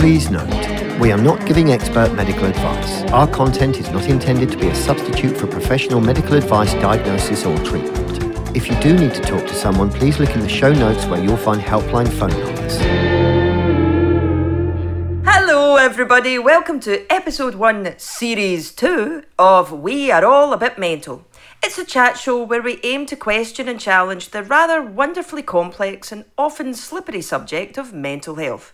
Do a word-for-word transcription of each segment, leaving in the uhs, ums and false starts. Please note, we are not giving expert medical advice. Our content is not intended to be a substitute for professional medical advice, diagnosis, or treatment. If you do need to talk to someone, please look in the show notes where you'll find helpline phone numbers. Hello everybody, welcome to episode one, series two of We Are All A Bit Mental. It's a chat show where we aim to question and challenge the rather wonderfully complex and often slippery subject of mental health.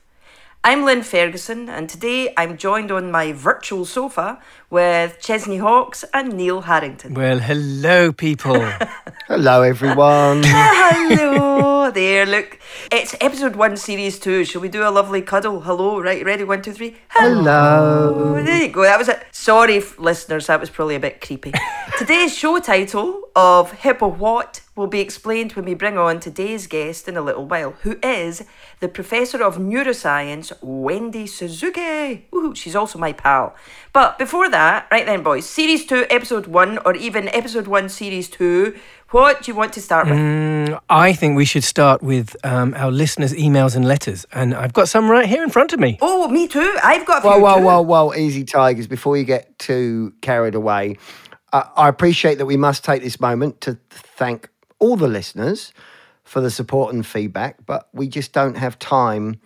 I'm Lynn Ferguson, and today I'm joined on my virtual sofa with Chesney Hawkes and Neil Harrington. Well, hello, people. Hello, everyone. Hello there. Look, it's episode one, series two. Shall we do a lovely cuddle? Hello, right? Ready? One, two, three. Hello. Hello. There you go. That was it. Sorry, listeners. That was probably a bit creepy. Today's show title of Hippo What will be explained when we bring on today's guest in a little while, who is the Professor of Neuroscience, Wendy Suzuki. Ooh, she's also my pal. But before that, right then, boys, Series two, Episode one, or even Episode one, Series two, what do you want to start with? Mm, I think we should start with um, our listeners' emails and letters. And I've got some right here in front of me. Oh, me too. I've got a few Whoa, whoa, too. whoa, whoa, easy, Tigers, before you get too carried away. Uh, I appreciate that we must take this moment to thank all the listeners for the support and feedback, but we just don't have time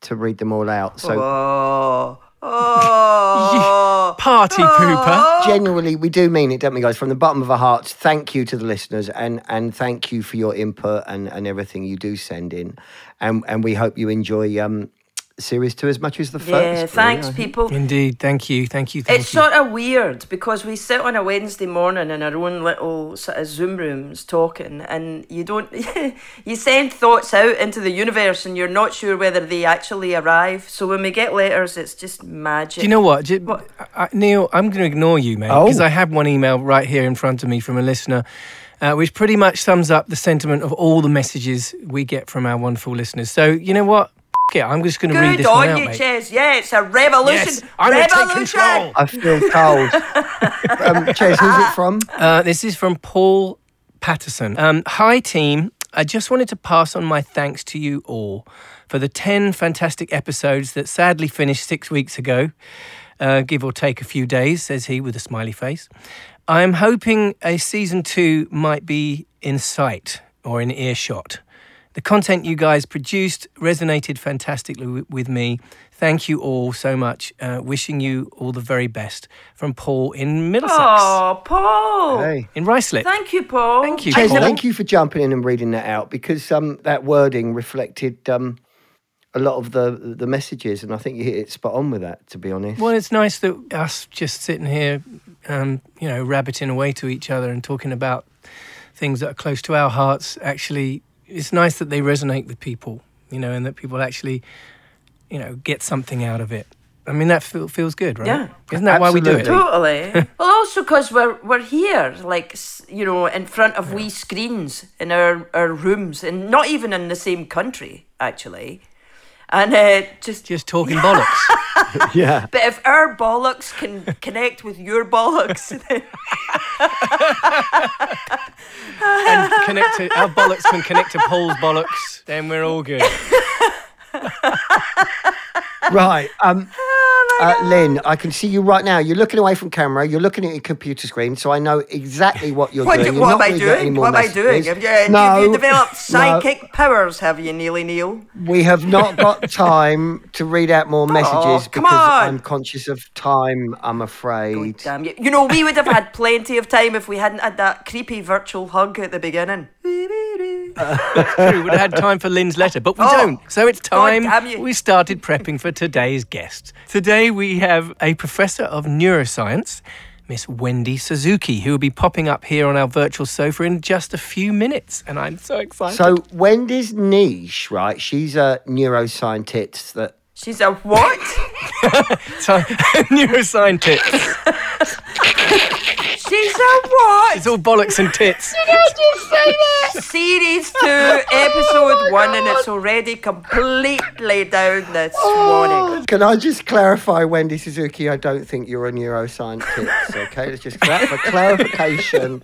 to read them all out. So, oh, oh, yeah. Party pooper. Genuinely, we do mean it, don't we, guys? From the bottom of our hearts, thank you to the listeners, and, and thank you for your input and, and everything you do send in. And and we hope you enjoy um, Series two as much as the first. Yeah, thanks, really, people. Indeed, thank you, thank you, thank it's you. It's sort of weird because we sit on a Wednesday morning in our own little sort of Zoom rooms talking, and you don't, you send thoughts out into the universe and you're not sure whether they actually arrive. So when we get letters, it's just magic. Do you know what? You, what? I, Neil, I'm going to ignore you, mate, because oh. I have one email right here in front of me from a listener, Uh, which pretty much sums up the sentiment of all the messages we get from our wonderful listeners. So, you know what? It. I'm just going to Good read this on one out, you, mate. Ches. Yeah, it's a revolution. Yes, I'm revolution. Take control. I feel cold. um, Ches, who's it from? Uh, this is from Paul Patterson. Um, Hi, team. I just wanted to pass on my thanks to you all for the ten fantastic episodes that sadly finished six weeks ago. Uh, give or take a few days, says he with a smiley face. I am hoping a season two might be in sight or in earshot. The content you guys produced resonated fantastically w- with me. Thank you all so much. Uh, wishing you all the very best. From Paul in Middlesex. Oh, Paul. Hey. In Ryslip. Thank you, Paul. Thank you, Paul. Thank you for jumping in and reading that out because um, that wording reflected um, a lot of the, the messages, and I think you hit it spot on with that, to be honest. Well, it's nice that us just sitting here, um, you know, rabbiting away to each other and talking about things that are close to our hearts actually... It's nice that they resonate with people, you know, and that people actually, you know, get something out of it. I mean, that feel, feels good, right? Yeah. Isn't that Absolutely. Why we do it? Totally. Well, also because we're, we're here, like, you know, in front of yeah. wee screens in our, our rooms, and not even in the same country, actually. And uh, just... Just talking bollocks. Yeah. But if our bollocks can connect with your bollocks... Then... and connect to... Our bollocks can connect to Paul's bollocks, then we're all good. Right. Um, oh uh, Lynn, I can see you right now. You're looking away from camera. You're looking at your computer screen, so I know exactly what you're what doing. Do, what, you're am doing? what am I doing? What am I doing? No, you, you developed psychic no. powers, have you, Neely Neil? We have not got time to read out more messages oh, because on. I'm conscious of time, I'm afraid. God damn you. You know, we would have had plenty of time if we hadn't had that creepy virtual hug at the beginning. That's true. We would have had time for Lynn's letter, but we oh, don't. So it's time we started prepping for today's guest. Today we have a professor of neuroscience, Miss Wendy Suzuki, who will be popping up here on our virtual sofa in just a few minutes, and I'm so excited. So Wendy's niche, right? She's a neuroscientist that... She's a what? Sorry, neuroscientist. She's a what? It's all bollocks and tits. Did I just say that? Series two, episode oh one, God. And it's already completely down the oh. swanning. Can I just clarify, Wendy Suzuki, I don't think you're a neuroscientist, okay? Let's just clarify for clarification.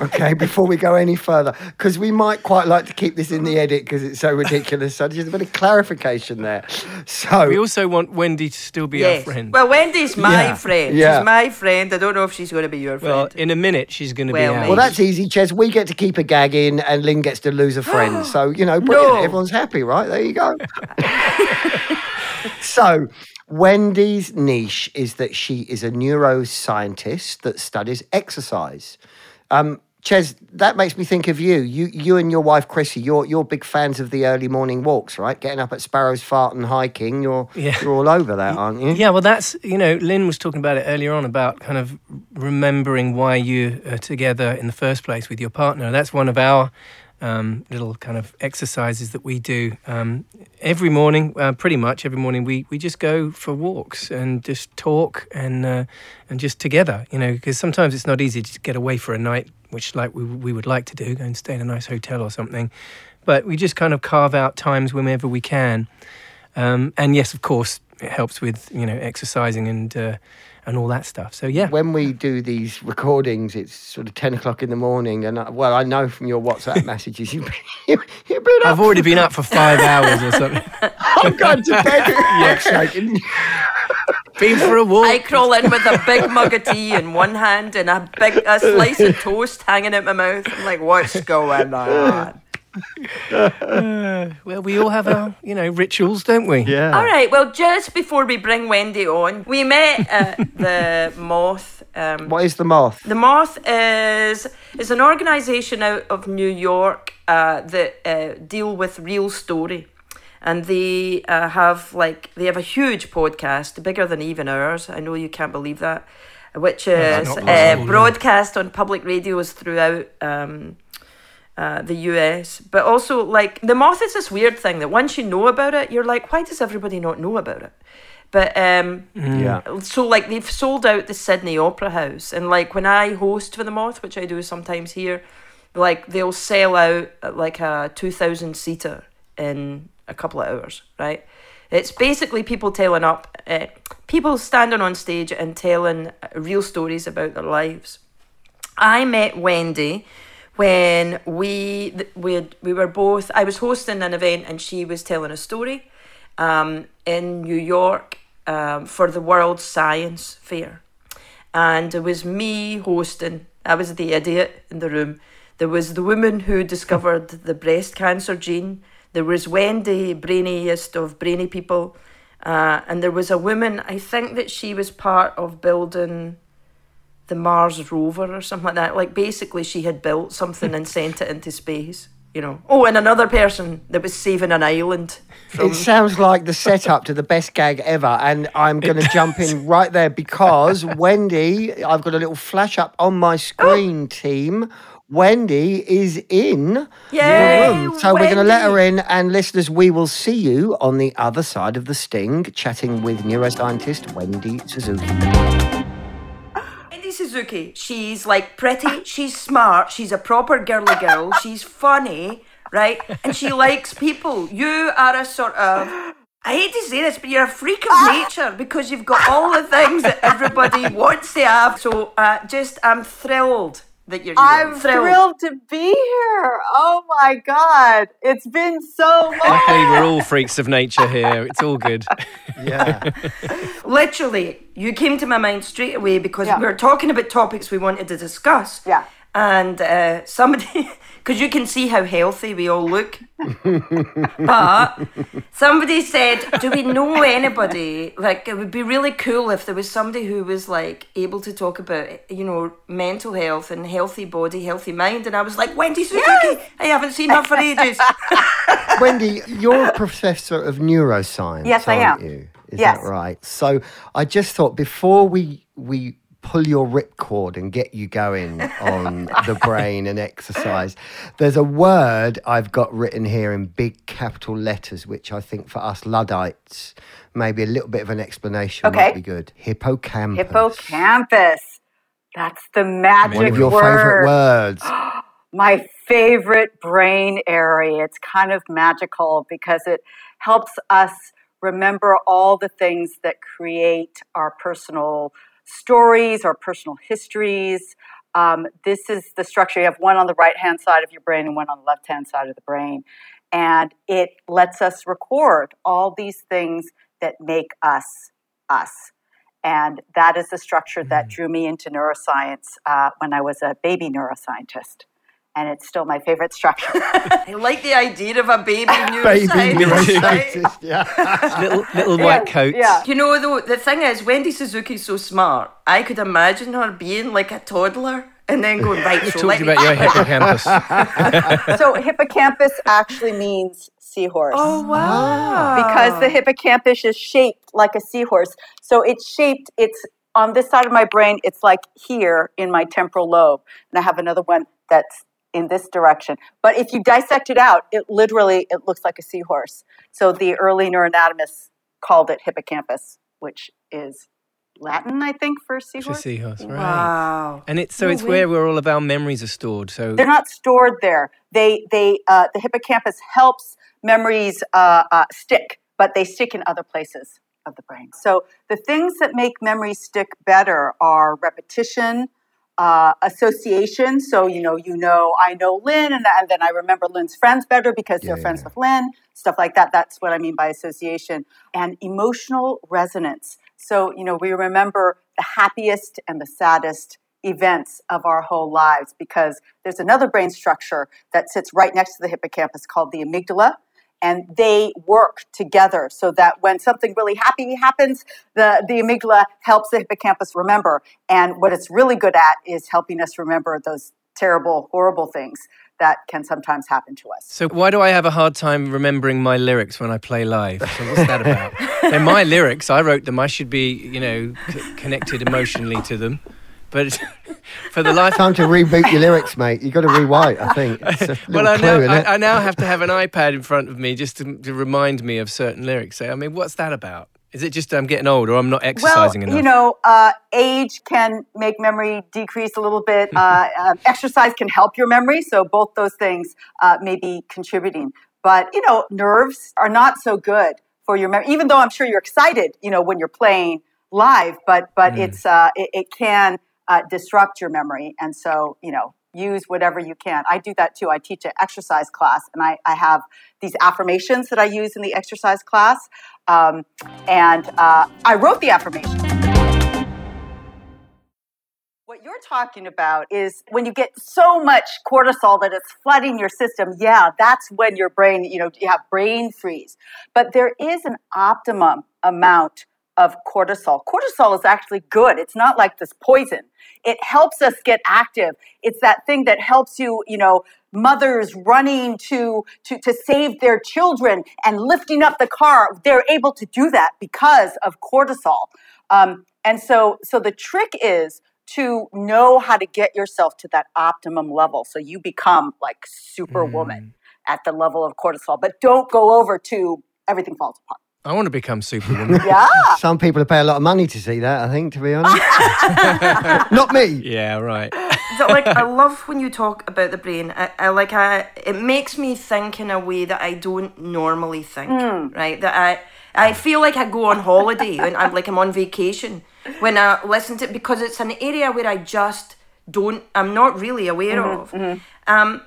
Okay, before we go any further, because we might quite like to keep this in the edit because it's so ridiculous. So just a bit of clarification there. So we also want Wendy to still be yes. our friend. Well, Wendy's my yeah. friend. Yeah. She's my friend. I don't know if she's going to be your friend. Well, in a minute, she's going to well, be ours. Well, that's easy, Ches. We get to keep a gag in and Lynn gets to lose a friend. So, you know, brilliant. No. Everyone's happy, right? There you go. So... Wendy's niche is that she is a neuroscientist that studies exercise. Um, Ches, that makes me think of you. You you and your wife, Chrissy, you're, you're big fans of the early morning walks, right? Getting up at Sparrow's Fart and hiking. You're, yeah. you're all over that, aren't you? Yeah, well, that's, you know, Lynn was talking about it earlier on about kind of remembering why you are together in the first place with your partner. That's one of our... Um, little kind of exercises that we do um, every morning, uh, pretty much every morning. We, we just go for walks and just talk and uh, and just together, you know, because sometimes it's not easy to get away for a night, which like we we would like to do, go and stay in a nice hotel or something. But we just kind of carve out times whenever we can. Um, and yes, of course, it helps with, you know, exercising and uh, and all that stuff. So, yeah. When we do these recordings, it's sort of ten o'clock in the morning. And, I, well, I know from your WhatsApp messages, you've been, you, you've been up. I've already been up for five hours or something. I've gone to bed. Yeah, shaking. Been for a walk. I crawl in with a big mug of tea in one hand and a big a slice of toast hanging out my mouth. I'm like, what's going on? uh, well, we all have our, you know, rituals, don't we? Yeah. All right. Well, just before we bring Wendy on, we met at the Moth. Um, what is the Moth? The Moth is is an organisation out of New York uh, that uh, deal with real story, and they uh, have like they have a huge podcast, bigger than even ours. I know you can't believe that, which is no, uh, old, broadcast no. on public radios throughout. Um, Uh, the U S, but also like the Moth is this weird thing that once you know about it, you're like, why does everybody not know about it? But um, yeah. So like they've sold out the Sydney Opera House, and like when I host for the Moth, which I do sometimes here, like they'll sell out like a two thousand seater in a couple of hours, right? It's basically people telling up, uh, people standing on stage and telling real stories about their lives. I met Wendy. When we we had, we were both, I was hosting an event and she was telling a story um, in New York um, for the World Science Fair. And it was me hosting. I was the idiot in the room. There was the woman who discovered the breast cancer gene. There was Wendy, brainiest of brainy people. Uh, and there was a woman, I think that she was part of building... the Mars rover or something like that. Like, basically, she had built something and sent it into space, you know. Oh, and another person that was saving an island. From... It sounds like the setup to the best gag ever, and I'm going to jump in right there because, Wendy, I've got a little flash up on my screen, oh. team. Wendy is in Yay, the room. So Wendy. We're going to let her in, and listeners, we will see you on the other side of the sting, chatting with neuroscientist Wendy Suzuki. Suzuki, she's like pretty, she's smart, she's a proper girly girl, she's funny, right? And she likes people. You are a sort of, I hate to say this, but you're a freak of nature because you've got all the things that everybody wants to have. So uh, just, I'm thrilled that you're here. I'm thrilled. thrilled to be here. Oh my God. It's been so long. Luckily, we're all freaks of nature here. It's all good. Yeah. Literally, you came to my mind straight away because yeah. we were talking about topics we wanted to discuss. Yeah. And uh, somebody, because you can see how healthy we all look, but somebody said, do we know anybody? Like, it would be really cool if there was somebody who was, like, able to talk about, you know, mental health and healthy body, healthy mind. And I was like, Wendy Suzuki, yes! I haven't seen her for ages. Wendy, you're a professor of neuroscience, yes, aren't I am. You? Is yes. that right? So I just thought before we we... pull your ripcord and get you going on the brain and exercise. There's a word I've got written here in big capital letters, which I think for us Luddites, maybe a little bit of an explanation okay. might be good. Hippocampus. Hippocampus. That's the magic word. One of your word. Favorite words. My favorite brain area. It's kind of magical because it helps us remember all the things that create our personal stories or personal histories, Um, this is the structure. You have one on the right-hand side of your brain and one on the left-hand side of the brain. And it lets us record all these things that make us us. And that is the structure that drew me into neuroscience uh, when I was a baby neuroscientist. And it's still my favorite structure. I like the idea of a baby neuroscientist. Baby neuroscientist, yeah. little little yeah, white coats. Yeah. You know, though, the thing is, Wendy Suzuki's so smart. I could imagine her being like a toddler and then going, right, so let me... Talk about your hippocampus. So hippocampus actually means seahorse. Oh, wow. Because the hippocampus is shaped like a seahorse. So it's shaped, it's on this side of my brain, it's like here in my temporal lobe. And I have another one that's in this direction. But if you dissect it out, it literally, it looks like a seahorse. So the early neuroanatomists called it hippocampus, which is Latin, I think, for seahorse. For seahorse, right. Wow. And it's so no, it's we... where we're all of our memories are stored. So they're not stored there. They, they, uh, the hippocampus helps memories uh, uh, stick, but they stick in other places of the brain. So the things that make memories stick better are repetition, Uh, association. So, you know, you know, I know Lynn and, and then I remember Lynn's friends better because yeah, they're friends yeah. with Lynn, stuff like that. That's what I mean by association. And emotional resonance. So, you know, we remember the happiest and the saddest events of our whole lives because there's another brain structure that sits right next to the hippocampus called the amygdala. And they work together so that when something really happy happens, the, the amygdala helps the hippocampus remember. And what it's really good at is helping us remember those terrible, horrible things that can sometimes happen to us. So why do I have a hard time remembering my lyrics when I play live? So what's that about? They're my lyrics. I wrote them. I should be, you know, c- connected emotionally to them. But for the life... Time to reboot your lyrics, mate. You've got to rewrite, I think. Well, I, clue, now, I, I now have to have an iPad in front of me just to, to remind me of certain lyrics. So, I mean, what's that about? Is it just I'm getting old or I'm not exercising well, enough? Well, you know, uh, age can make memory decrease a little bit. Uh, um, exercise can help your memory. So both those things uh, may be contributing. But, you know, nerves are not so good for your memory, even though I'm sure you're excited, you know, when you're playing live. But but mm. it's uh, it, it can... Uh, disrupt your memory. And so, you know, use whatever you can. I do that too. I teach an exercise class and I, I have these affirmations that I use in the exercise class. Um, and uh, I wrote the affirmations. What you're talking about is when you get so much cortisol that it's flooding your system. Yeah, that's when your brain, you know, you have brain freeze. But there is an optimum amount of cortisol. Cortisol is actually good. It's not like this poison. It helps us get active. It's that thing that helps you, you know, mothers running to, to, to save their children and lifting up the car. They're able to do that because of cortisol. Um, and so, so the trick is to know how to get yourself to that optimum level. So you become like superwoman mm. at the level of cortisol, but don't go over to everything falls apart. I want to become superwoman. Yeah. Some people pay a lot of money to see that, I think, to be honest. Not me. Yeah, right. So, like, I love when you talk about the brain. I, I like, I it makes me think in a way that I don't normally think, mm. right? That I, I feel like I go on holiday and I'm like I'm on vacation when I listen to it because it's an area where I just don't, I'm not really aware mm-hmm, of. Mm-hmm. Um,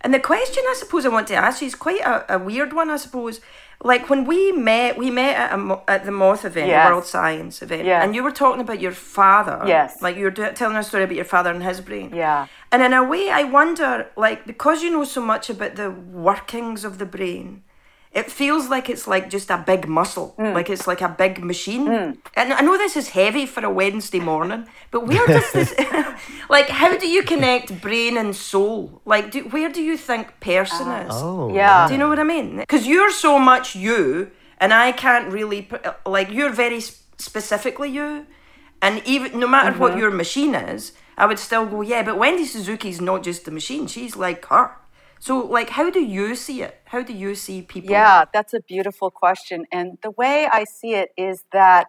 and the question I suppose I want to ask you is quite a, a weird one, I suppose. Like when we met, we met at, a, at the Moth event, yes. the World Science event, yes. and you were talking about your father. Yes. Like you were do- telling a story about your father and his brain. Yeah. And in a way, I wonder, like, because you know so much about the workings of the brain, it feels like it's like just a big muscle, mm. like it's like a big machine. Mm. And I know this is heavy for a Wednesday morning, but where does this, like, how do you connect brain and soul? Like, do, where do you think person is? Oh, yeah. Do you know what I mean? Because you're so much you, and I can't really, like, you're very specifically you. And even no matter mm-hmm. what your machine is, I would still go, yeah, but Wendy Suzuki's not just the machine, she's like her. So, like, how do you see it? How do you see people? Yeah, that's a beautiful question. And the way I see it is that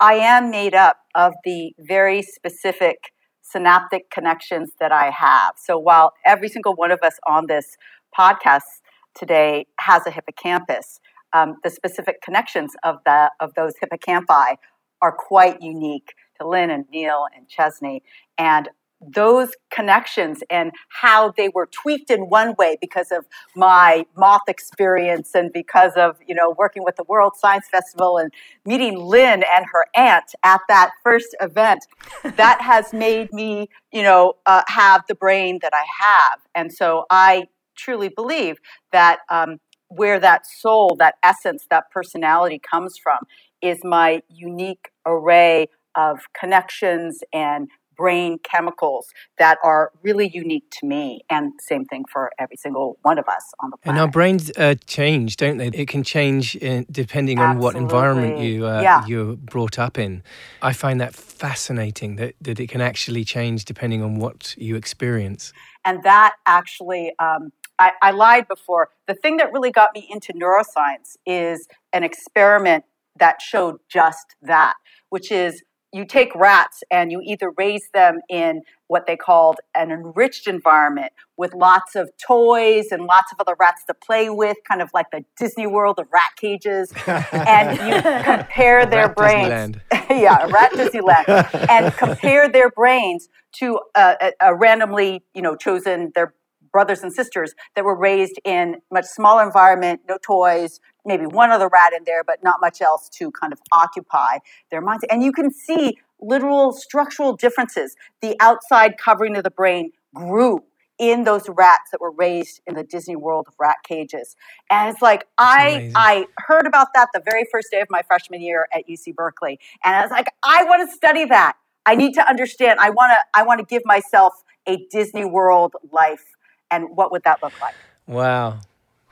I am made up of the very specific synaptic connections that I have. So while every single one of us on this podcast today has a hippocampus, um, the specific connections of the of those hippocampi are quite unique to Lynn and Neil and Chesney. And those connections and how they were tweaked in one way because of my moth experience and because of, you know, working with the World Science Festival and meeting Lynn and her aunt at that first event, that has made me, you know, uh, have the brain that I have. And so I truly believe that um, where that soul, that essence, that personality comes from is my unique array of connections and brain chemicals that are really unique to me, and same thing for every single one of us on the planet. And our brains uh, change, don't they? It can change in, depending Absolutely. on what environment you uh, yeah. you're brought up in. I find that fascinating that that it can actually change depending on what you experience. And that actually, um, I, I lied before. The thing that really got me into neuroscience is an experiment that showed just that, which is you take rats and you either raise them in what they called an enriched environment with lots of toys and lots of other rats to play with, kind of like the Disney World of rat cages, and you compare their rat brains. yeah, rat Disneyland. And compare their brains to a, a, a randomly, you know, chosen their brothers and sisters that were raised in much smaller environment, no toys, maybe one other rat in there, but not much else to kind of occupy their minds. And you can see literal structural differences. The outside covering of the brain grew in those rats that were raised in the Disney World of rat cages. And it's like, I, I heard about that the very first day of my freshman year at U C Berkeley. And I was like, I want to study that. I need to understand. I want to, I want to give myself a Disney World life. And what would that look like? Wow.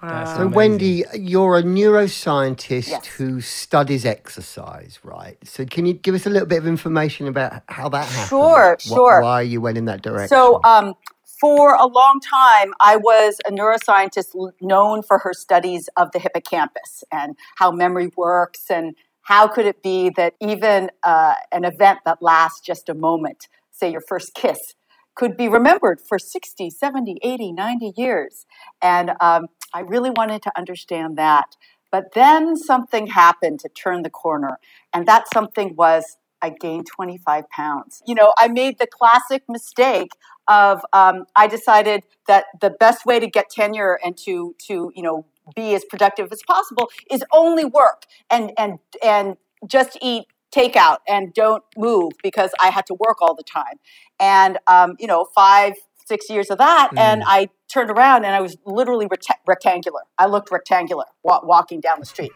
wow. So, Wendy, you're a neuroscientist yes. who studies exercise, right? So can you give us a little bit of information about how that happened? Sure, what, sure. Why you went in that direction? So um, for a long time, I was a neuroscientist known for her studies of the hippocampus and how memory works and how could it be that even uh, an event that lasts just a moment, say your first kiss, could be remembered for sixty, seventy, eighty, ninety years. And um, I really wanted to understand that. But then something happened to turn the corner. And that something was I gained twenty-five pounds. You know, I made the classic mistake of um, I decided that the best way to get tenure and to, to you know, be as productive as possible is only work and and and just eat takeout and don't move because I had to work all the time. And, um, you know, five, six years of that. Mm. And I turned around and I was literally rect- rectangular. I looked rectangular wa- walking down the street.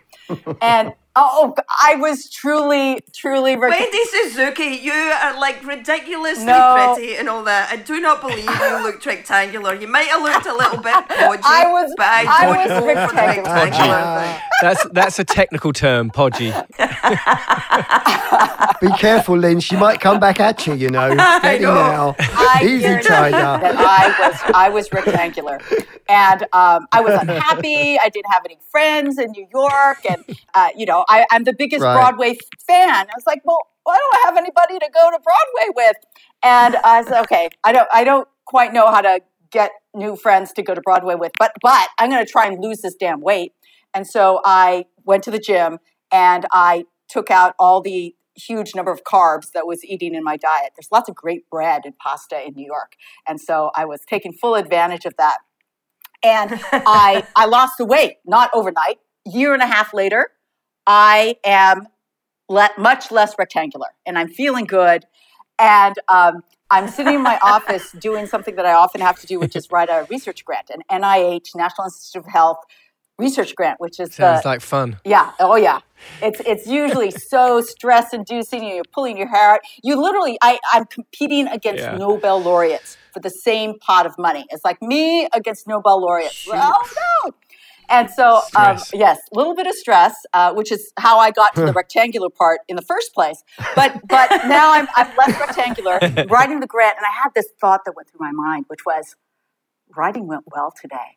and oh, I was truly, truly. Rec- Wendy Suzuki, you are like ridiculously no. pretty and all that. I do not believe you looked rectangular. You might have looked a little bit podgy. I was, but I, I don't was know rectangular. rectangular uh, that's that's a technical term, podgy. Be careful, Lynn. She might come back at you. You know, steady now. I Easy, China. That I was, I was rectangular, and um, I was unhappy. I didn't have any friends in New York, and uh, you know. I, I'm the biggest right. Broadway fan. I was like, well, why don't I have anybody to go to Broadway with? And I said, okay, I don't, I don't quite know how to get new friends to go to Broadway with, but, but I'm going to try and lose this damn weight. And so I went to the gym and I took out all the huge number of carbs that was eating in my diet. There's lots of great bread and pasta in New York. And so I was taking full advantage of that. And I, I lost the weight, not overnight, year and a half later. I am le- much less rectangular, and I'm feeling good. And um, I'm sitting in my office doing something that I often have to do, which is write a research grant, an N I H, National Institute of Health research grant, which is sounds the, like fun. Yeah, oh yeah. It's it's usually so stress-inducing, and you're pulling your hair out. You literally, I, I'm competing against yeah. Nobel laureates for the same pot of money. It's like me against Nobel laureates. Jeez. Well, no. And so, um, yes, a little bit of stress, uh, which is how I got to the rectangular part in the first place. But but now I'm, I'm less rectangular, writing the grant. And I had this thought that went through my mind, which was, writing went well today.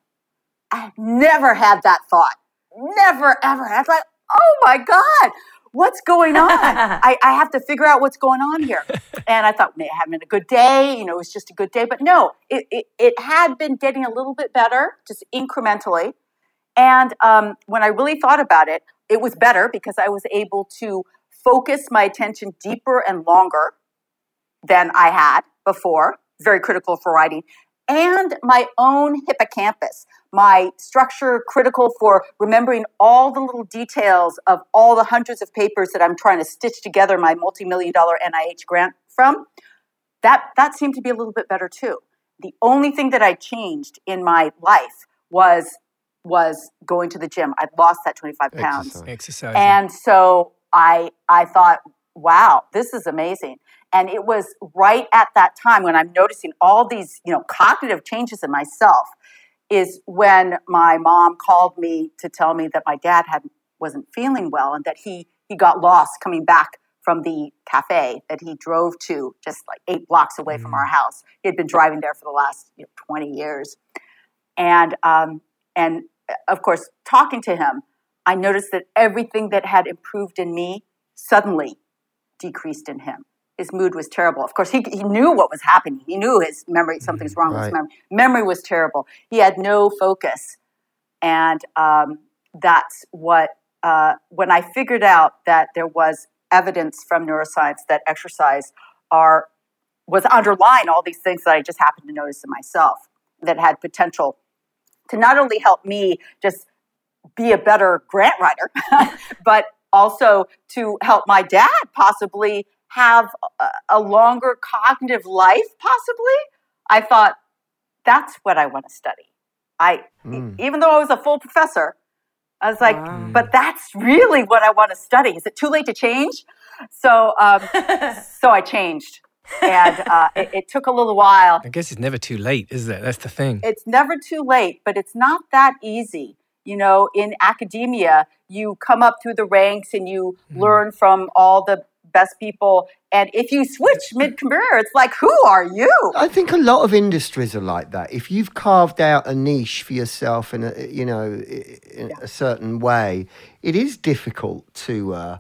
I never had that thought. Never, ever. I was like, oh, my God, what's going on? I, I have to figure out what's going on here. And I thought, man, I haven't had a good day. You know, it was just a good day. But no, it, it, it had been getting a little bit better, just incrementally. And um, when I really thought about it, it was better because I was able to focus my attention deeper and longer than I had before. very critical for writing, and my own hippocampus, my structure critical for remembering all the little details of all the hundreds of papers that I'm trying to stitch together my multi-million dollar N I H grant from, that, that seemed to be a little bit better too. The only thing that I changed in my life was was going to the gym. I'd lost that twenty-five pounds. Exercise. And so I I thought, wow, this is amazing. And it was right at that time when I'm noticing all these, you know, cognitive changes in myself is when my mom called me to tell me that my dad hadn't wasn't feeling well and that he he got lost coming back from the cafe that he drove to just like eight blocks away mm. from our house. He had been driving there for the last you know, twenty years. And um, and of course, talking to him, I noticed that everything that had improved in me suddenly decreased in him. His mood was terrible. Of course, he he knew what was happening. He knew his memory, something's wrong right. with his memory. Memory was terrible. He had no focus. And um, that's what, uh, when I figured out that there was evidence from neuroscience that exercise are was underlying all these things that I just happened to notice in myself that had potential to not only help me just be a better grant writer, but also to help my dad possibly have a, a longer cognitive life, possibly, I thought, that's what I want to study. I, mm. e- even though I was a full professor, I was like, wow. But that's really what I want to study. Is it too late to change? So um, so I changed. And uh, it, it took a little while. I guess it's never too late, is it? That's the thing. It's never too late, but it's not that easy. You know, in academia, you come up through the ranks and you mm. learn from all the best people. And if you switch mid-career, it's like, who are you? I think a lot of industries are like that. If you've carved out a niche for yourself in a, you know, in yeah. a certain way, it is difficult to uh,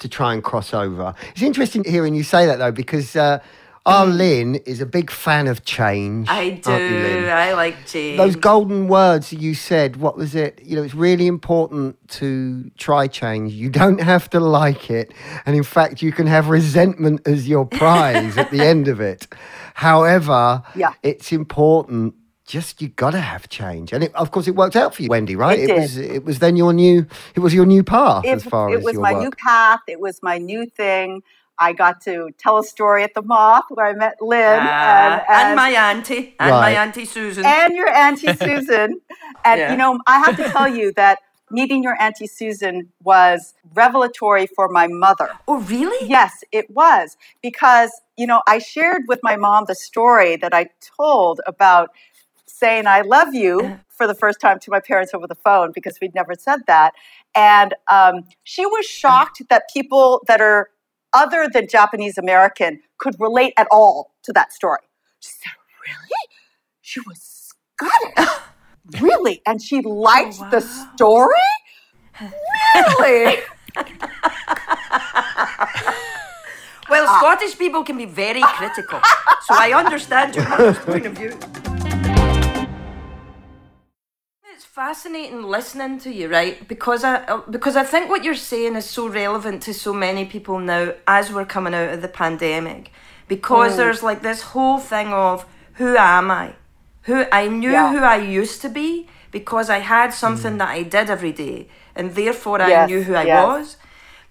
to try and cross over. It's interesting hearing you say that, though, because uh, our mm. Lynn is a big fan of change. I do. You, I like change. Those golden words you said, what was it? You know, it's really important to try change. You don't have to like it. And in fact, you can have resentment as your prize at the end of it. However, yeah. it's important. Just you got to have change. And it, of course, it worked out for you, Wendy, right? It, it was It was then your new, it was your new path it, as far as your work. It was my new path. It was my new thing. I got to tell a story at The Moth where I met Lynn. Uh, and, and, and my auntie. And right. my auntie Susan. And your auntie Susan. And, yeah. you know, I have to tell you that meeting your auntie Susan was revelatory for my mother. Oh, really? Yes, it was. Because, you know, I shared with my mom the story that I told about saying I love you for the first time to my parents over the phone because we'd never said that. And um, she was shocked that people that are other than Japanese American could relate at all to that story. She said, really? She was Scottish. Really? And she liked oh, wow. the story? Really? Well, uh, Scottish people can be very critical, so I understand your point of view. It's fascinating listening to you, right? Because I because I think what you're saying is so relevant to so many people now as we're coming out of the pandemic. Because mm. there's like this whole thing of who am I? Who I knew yeah. who I used to be because I had something mm. that I did every day, and therefore I yes, knew who I yes. was.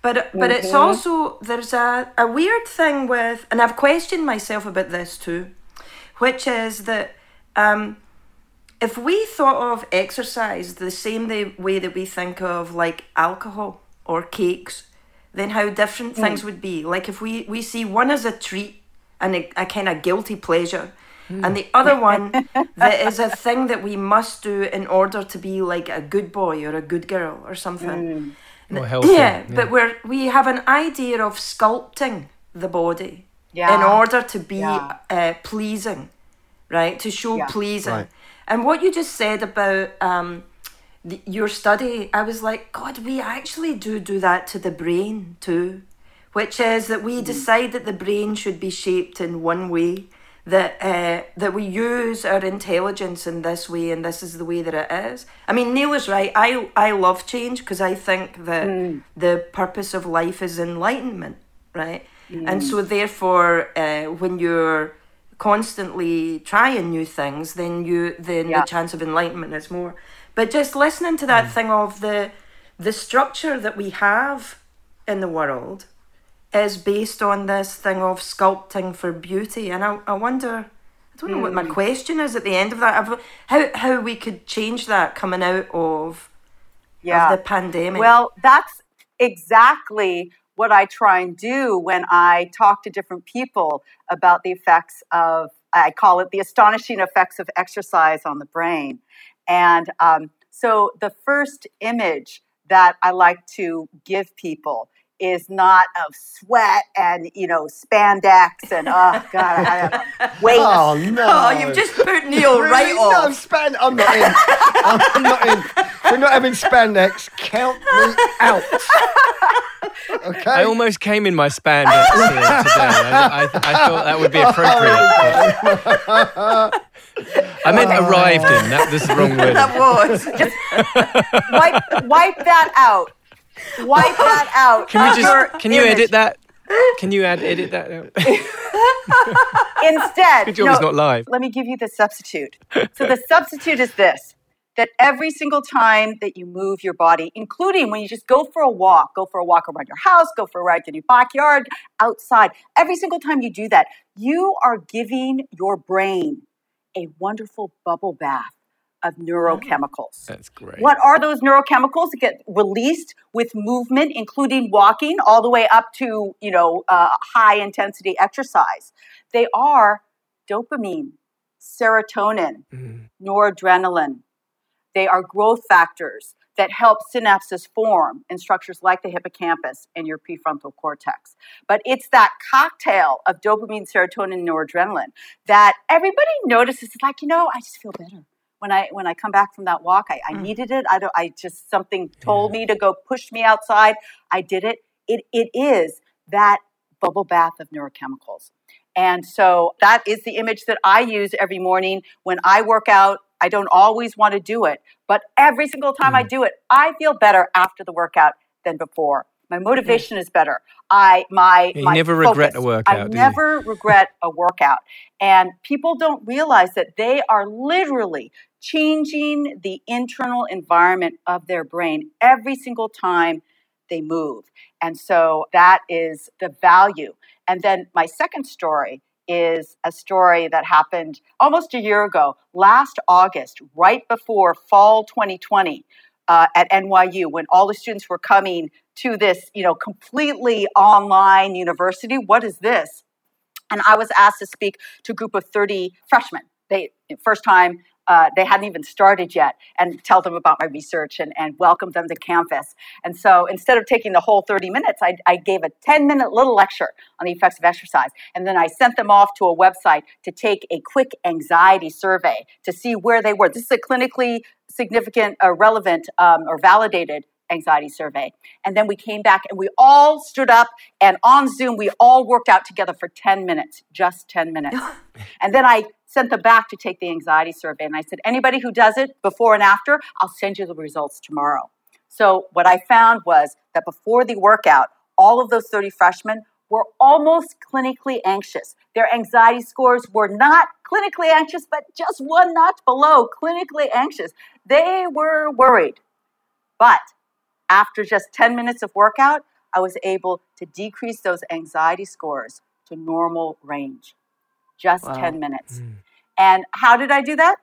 But mm-hmm. but it's also there's a, a weird thing with, and I've questioned myself about this too, which is that um, if we thought of exercise the same way that we think of like alcohol or cakes, then how different mm. things would be. Like if we, we see one as a treat and a, a kind of guilty pleasure, and the other one that is a thing that we must do in order to be like a good boy or a good girl or something. Mm. More healthy. Yeah, yeah, but we're we have an idea of sculpting the body yeah. in order to be yeah. uh, pleasing, right? To show yeah. pleasing. Right. And what you just said about um, the, your study, I was like, God, we actually do do that to the brain too, which is that we mm. decide that the brain should be shaped in one way. That uh, that we use our intelligence in this way, and this is the way that it is. I mean, Neil is right. I I love change because I think that mm. the purpose of life is enlightenment, right? Mm. And so, therefore, uh, when you're constantly trying new things, then you then yeah. the chance of enlightenment is more. But just listening to that mm. thing of the the structure that we have in the world is based on this thing of sculpting for beauty. And I, I wonder, I don't know mm. what my question is at the end of that, how how we could change that coming out of, yeah. of the pandemic. Well, that's exactly what I try and do when I talk to different people about the effects of, I call it the astonishing effects of exercise on the brain. And um, so the first image that I like to give people is not of sweat and, you know, spandex and, oh, God, I have weights. Oh, no. Oh, you've just put Neil really? right no, off. Span- I'm not in. I'm not in. We're not having spandex. Count me out. Okay. I almost came in my spandex here today. I, I, I thought that would be appropriate. I meant oh. arrived in. That was the wrong word. That was. Just wipe, wipe that out. Wipe that out. Can we just? Can you image. edit that? Can you add edit that out? Instead, good job no, it's not live. Let me give you the substitute. So the substitute is this: that every single time that you move your body, including when you just go for a walk, go for a walk around your house, go for a ride in your backyard, outside, every single time you do that, you are giving your brain a wonderful bubble bath of neurochemicals. That's great. What are those neurochemicals that get released with movement, including walking, all the way up to, you know, uh, high-intensity exercise? They are dopamine, serotonin, mm. noradrenaline. They are growth factors that help synapses form in structures like the hippocampus and your prefrontal cortex. But it's that cocktail of dopamine, serotonin, and noradrenaline that everybody notices. It's like, you know, I just feel better. When I when I come back from that walk, I, I mm. needed it. I don't. I just something told yeah. me to go push me outside. I did it. It it is that bubble bath of neurochemicals, and so that is the image that I use every morning when I work out. I don't always want to do it, but every single time mm. I do it, I feel better after the workout than before. My motivation yeah. is better. I my you my never focus. regret a workout. I do never you? regret a workout, and people don't realize that they are literally changing the internal environment of their brain every single time they move. And so that is the value. And then my second story is a story that happened almost a year ago, last August, right before fall twenty twenty uh, at N Y U, when all the students were coming to this, you know, completely online university. What is this? And I was asked to speak to a group of thirty freshmen. They, first time, uh, they hadn't even started yet, and tell them about my research and, and welcome them to campus. And so instead of taking the whole thirty minutes, I, I gave a ten-minute little lecture on the effects of exercise. And then I sent them off to a website to take a quick anxiety survey to see where they were. This is a clinically significant, uh, relevant, um, or validated anxiety survey. And then we came back and we all stood up, and on Zoom, we all worked out together for ten minutes, just ten minutes. And then I sent them back to take the anxiety survey. And I said, anybody who does it before and after, I'll send you the results tomorrow. So what I found was that before the workout, all of those thirty freshmen were almost clinically anxious. Their anxiety scores were not clinically anxious, but just one notch below clinically anxious. They were worried. But after just ten minutes of workout, I was able to decrease those anxiety scores to normal range. Just wow. ten minutes. Mm. And how did I do that?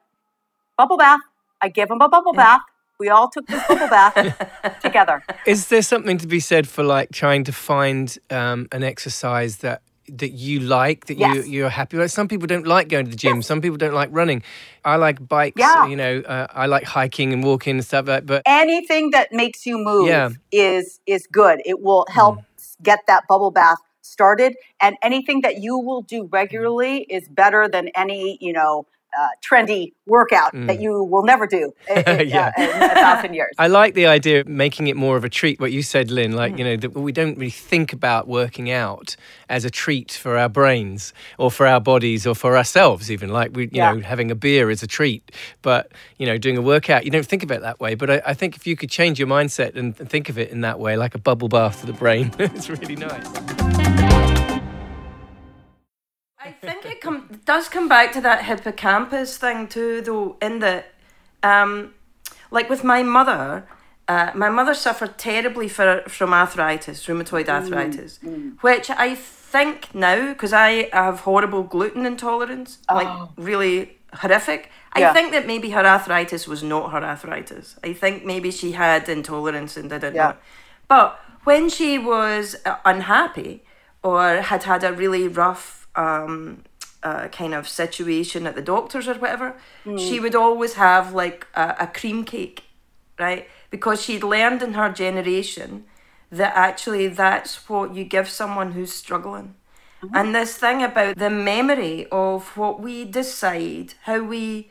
Bubble bath. I gave them a bubble yeah. bath. We all took this bubble bath together. Is there something to be said for like trying to find um, an exercise that that you like, that yes. you, you're happy with? Some people don't like going to the gym. Yes. Some people don't like running. I like bikes, yeah. you know, uh, I like hiking and walking and stuff like that. But anything that makes you move yeah. is is good. It will help mm. get that bubble bath started. And anything that you will do regularly is better than any, you know, uh, trendy workout mm. that you will never do in, in, yeah. uh, in a thousand years. I like the idea of making it more of a treat, what you said, Lynn, like, mm. you know, that we don't really think about working out as a treat for our brains or for our bodies or for ourselves even, like, we, you yeah. know, having a beer is a treat, but, you know, doing a workout, you don't think of it that way. But I, I think if you could change your mindset and think of it in that way, like a bubble bath to the brain, it's really nice. I think it come it does come back to that hippocampus thing too, though, in that, um, like with my mother, uh, my mother suffered terribly for, from arthritis, rheumatoid arthritis, mm-hmm. which I think now, because I have horrible gluten intolerance, oh. like really horrific. Yeah. I think that maybe her arthritis was not her arthritis. I think maybe she had intolerance and didn't yeah. know. But when she was unhappy or had had a really rough um, uh, kind of situation at the doctor's or whatever, mm. she would always have like a, a cream cake, right? Because she'd learned in her generation that actually that's what you give someone who's struggling. Mm-hmm. And this thing about the memory of what we decide, how we,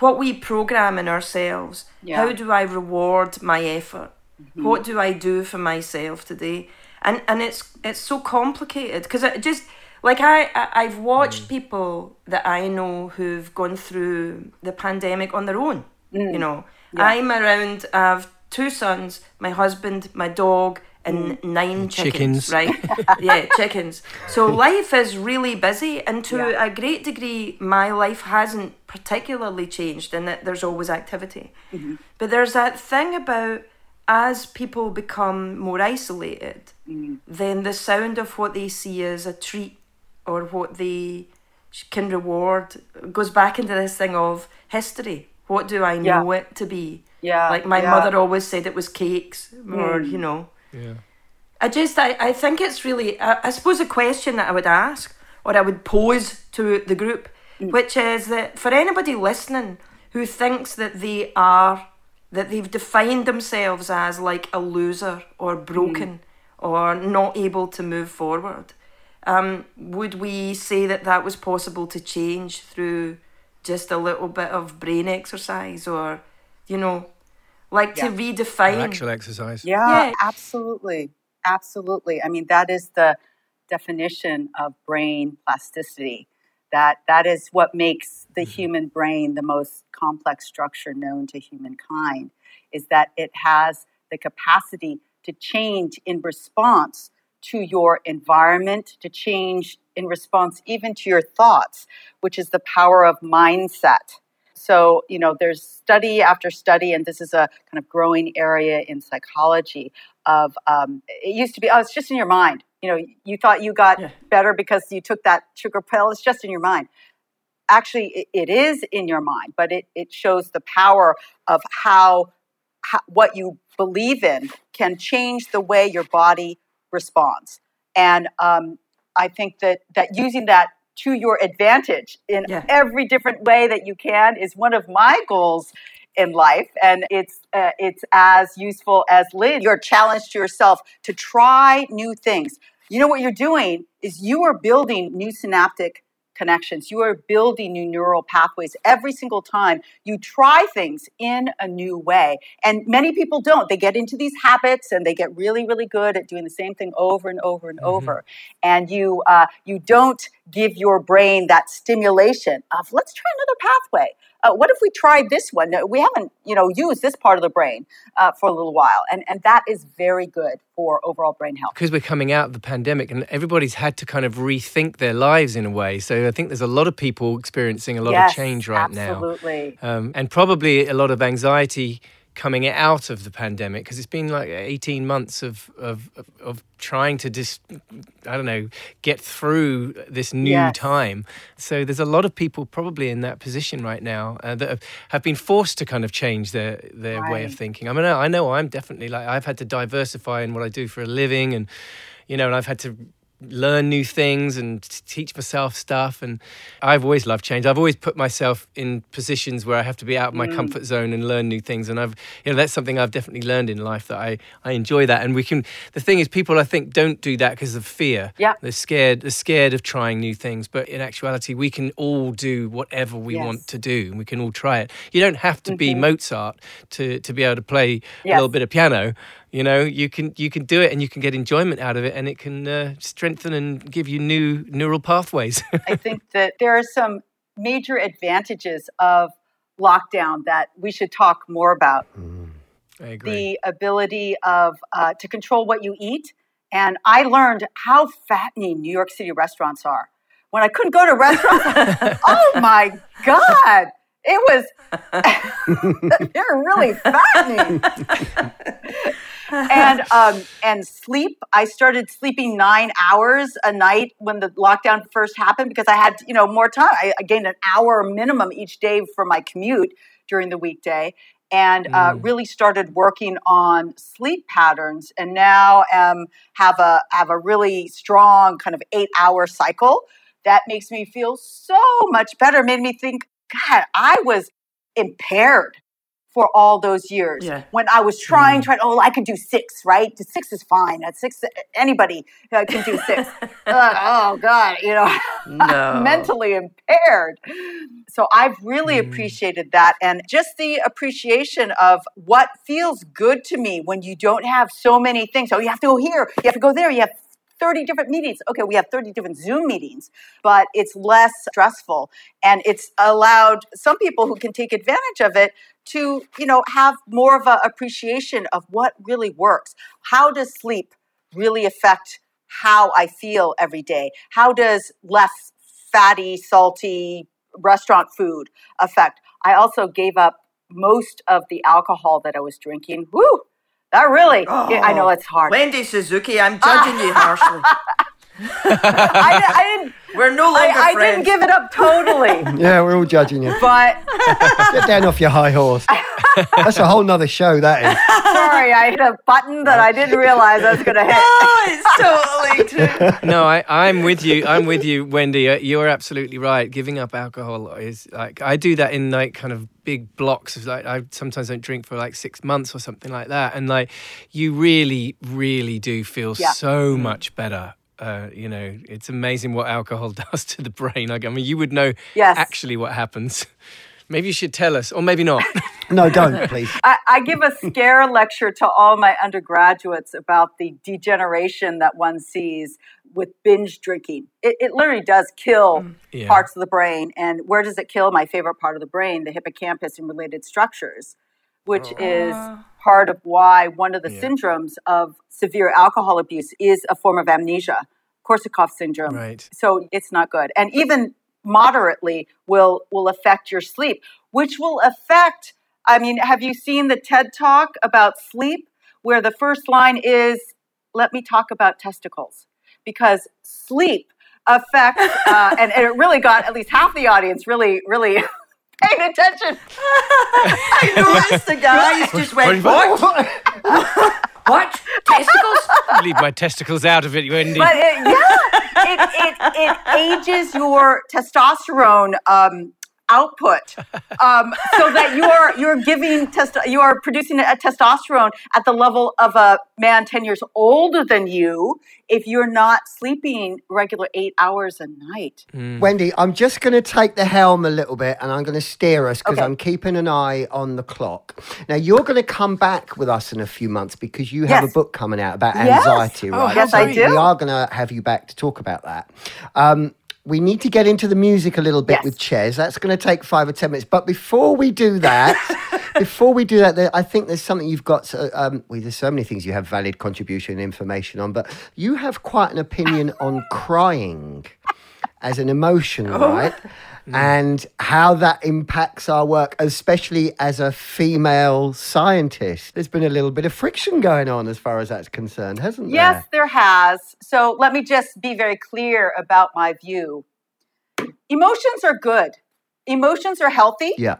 what we program in ourselves. Yeah. How do I reward my effort? Mm-hmm. What do I do for myself today? And and it's it's so complicated because it just like I, I I've watched mm. people that I know who've gone through the pandemic on their own. Mm. You know, yeah. I'm around. I have two sons, my husband, my dog. And nine chickens, chickens. Right? Yeah, chickens. So life is really busy, and to yeah. a great degree, my life hasn't particularly changed in that there's always activity. Mm-hmm. But there's that thing about as people become more isolated, mm. then the sound of what they see as a treat or what they can reward goes back into this thing of history. What do I know yeah. it to be? Yeah. Like my yeah. mother always said it was cakes mm. or, you know. Yeah, I just, I, I think it's really, I, I suppose a question that I would ask or I would pose to the group, mm. which is that for anybody listening who thinks that they are, that they've defined themselves as like a loser or broken mm. or not able to move forward, um, would we say that that was possible to change through just a little bit of brain exercise or, you know, Like yeah. to redefine. An actual exercise. Yeah, yeah, absolutely. Absolutely. I mean, that is the definition of brain plasticity. That That is what makes the mm-hmm. human brain the most complex structure known to humankind, is that it has the capacity to change in response to your environment, to change in response even to your thoughts, which is the power of mindset. So, you know, there's study after study, and this is a kind of growing area in psychology of, um, it used to be, oh, it's just in your mind. You know, you thought you got yeah. better because you took that sugar pill. It's just in your mind. Actually, it, it is in your mind, but it, it shows the power of how, how, what you believe in can change the way your body responds. And um, I think that, that using that to your advantage in yeah. every different way that you can is one of my goals in life. And it's uh, it's as useful as Lynn. You're challenged to yourself to try new things. You know what you're doing is you are building new synaptic connections. You are building new neural pathways every single time you try things in a new way. And many people don't. They get into these habits and they get really, really good at doing the same thing over and over and mm-hmm. over. And you uh, you don't give your brain that stimulation of, let's try another pathway. Uh, what if we tried this one? We haven't, you know, used this part of the brain uh, for a little while. And and that is very good for overall brain health. Because we're coming out of the pandemic and everybody's had to kind of rethink their lives in a way. So I think there's a lot of people experiencing a lot yes, of change right absolutely. now. Absolutely. Um, and probably a lot of anxiety coming out of the pandemic, because it's been like eighteen months of of, of, of trying to just, I don't know, get through this new yes. time. So there's a lot of people probably in that position right now uh, that have, have been forced to kind of change their, their right. way of thinking. I mean, I, I know I'm definitely like, I've had to diversify in what I do for a living, and, you know, and I've had to learn new things and teach myself stuff. And I've always loved change. I've always put myself in positions where I have to be out of my mm. comfort zone and learn new things. And I've, you know, that's something I've definitely learned in life, that I, I enjoy that. And we can, the thing is, people I think don't do that because of fear. Yeah. They're scared, they're scared of trying new things. But in actuality, we can all do whatever we yes. want to do. And we can all try it. You don't have to mm-hmm. be Mozart to, to be able to play yes. a little bit of piano. You know, you can you can do it, and you can get enjoyment out of it, and it can uh, strengthen and give you new neural pathways. I think that there are some major advantages of lockdown that we should talk more about. Mm, I agree. The ability of uh, to control what you eat, and I learned how fattening New York City restaurants are. when I couldn't go to restaurants. Oh my God. It was, they're really fattening. and um, and sleep, I started sleeping nine hours a night when the lockdown first happened because I had, you know, more time. I, I gained an hour minimum each day for my commute during the weekday and mm. uh, really started working on sleep patterns. And now um, have a have a really strong kind of eight-hour cycle that makes me feel so much better. It made me think, God, I was impaired for all those years yeah. when I was trying, mm. trying, oh, I can do six, right? Six is fine. At six, anybody uh, can do six. uh, oh, God, you know, no. mentally impaired. So I've really mm. appreciated that. And just the appreciation of what feels good to me when you don't have so many things. Oh, you have to go here. You have to go there. You have thirty different meetings. Okay, we have thirty different Zoom meetings, but it's less stressful. And it's allowed some people who can take advantage of it to, you know, have more of an appreciation of what really works. How does sleep really affect how I feel every day? How does less fatty, salty restaurant food affect? I also gave up most of the alcohol that I was drinking. Woo! That really, oh, I know it's hard. Wendy Suzuki, I'm judging you harshly. I, I didn't. We're no longer I, I friends. I didn't give it up totally. Yeah, we're all judging you. But get down off your high horse. That's a whole nother show, that is. Sorry, I hit a button that I didn't realize I was going to hit. No, it's totally true. No, I, I'm with you. I'm with you, Wendy. You're absolutely right. Giving up alcohol is like, I do that in like kind of big blocks of like, I sometimes don't drink for like six months or something like that. And like, you really, really do feel yeah. so much better. Uh, you know, it's amazing what alcohol does to the brain. Like, I mean, you would know yes. actually what happens. Maybe you should tell us, or maybe not. No, don't, please. I, I give a scare lecture to all my undergraduates about the degeneration that one sees with binge drinking. It, it literally does kill yeah. parts of the brain. And where does it kill my favorite part of the brain? The hippocampus and related structures, which oh. is part of why one of the yeah. syndromes of severe alcohol abuse is a form of amnesia, Korsakoff syndrome. Right. So it's not good. And even moderately will will affect your sleep, which will affect, I mean, have you seen the TED Talk about sleep where the first line is, let me talk about testicles? Because sleep affects, uh, and, and it really got at least half the audience really, really... paying attention. I noticed the guys just went, what? What? What? Testicles? Leave my testicles out of it, Wendy. But it, yeah, it, it, it ages your testosterone um, output um, so that you are you're giving test you are producing a testosterone at the level of a man ten years older than you if you're not sleeping regular eight hours a night. Mm. Wendy, I'm just going to take the helm a little bit and I'm going to steer us because okay. I'm keeping an eye on the clock. Now, you're going to come back with us in a few months because you have yes. a book coming out about anxiety, yes. right? Oh, yes, so I do. We are going to have you back to talk about that. Um, We need to get into the music a little bit yes. with Ches. That's going to take five or ten minutes. But before we do that, before we do that, I think there's something you've got. So, um, well, there's so many things you have valid contribution information on, but you have quite an opinion on crying as an emotion, oh. right? Mm. And how that impacts our work, especially as a female scientist. There's been a little bit of friction going on as far as that's concerned, hasn't there? Yes, there has. So let me just be very clear about my view. Emotions are good. Emotions are healthy. Yeah.